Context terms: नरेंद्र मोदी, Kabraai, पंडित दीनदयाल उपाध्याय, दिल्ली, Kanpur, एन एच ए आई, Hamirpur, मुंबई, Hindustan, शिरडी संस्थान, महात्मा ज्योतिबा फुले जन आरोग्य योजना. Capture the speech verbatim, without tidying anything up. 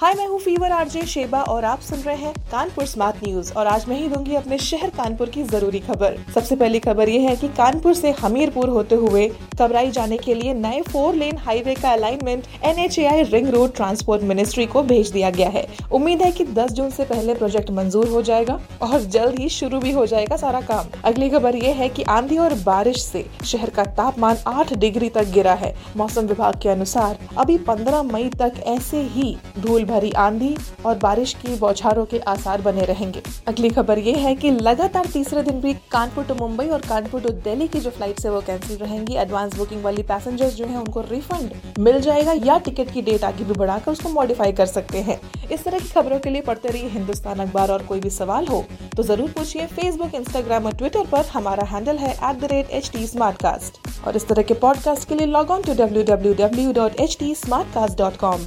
हाय, मैं हूँ fever RJ Sheba और आप सुन रहे हैं कानपुर स्मार्ट न्यूज और आज मैं ही दूंगी अपने शहर कानपुर की जरूरी खबर। सबसे पहली खबर ये है कि कानपुर से हमीरपुर होते हुए कबराई जाने के लिए नए फोर लेन हाईवे का alignment एन एच ए आई ring road transport ministry को भेज दिया गया है। उम्मीद है कि दस जून से पहले प्रोजेक्ट मंजूर हो जाएगा और जल्द ही शुरू भी हो जाएगा सारा काम। अगली खबर ये है कि आंधी और बारिश से शहर का तापमान आठ डिग्री तक गिरा है। मौसम विभाग के अनुसार अभी पंद्रह मई तक ऐसे ही धूल भरी आंधी और बारिश की बौछारों के आसार बने रहेंगे। अगली खबर ये है कि लगातार तीसरे दिन भी कानपुर टू मुंबई और कानपुर टू दिल्ली की जो फ्लाइट है वो कैंसिल रहेंगी। एडवांस बुकिंग वाली पैसेंजर्स जो है उनको रिफंड मिल जाएगा या टिकट की डेट आगे भी बढ़ाकर उसको मॉडिफाई कर सकते हैं। इस तरह की खबरों के लिए पढ़ते रहिए हिंदुस्तान अखबार और कोई भी सवाल हो तो जरूर पूछिए। फेसबुक, इंस्टाग्राम और ट्विटर पर हमारा हैंडल है at the rate H T Smartcast और इस तरह के पॉडकास्ट के लिए log on to W W W dot H T Smartcast dot com.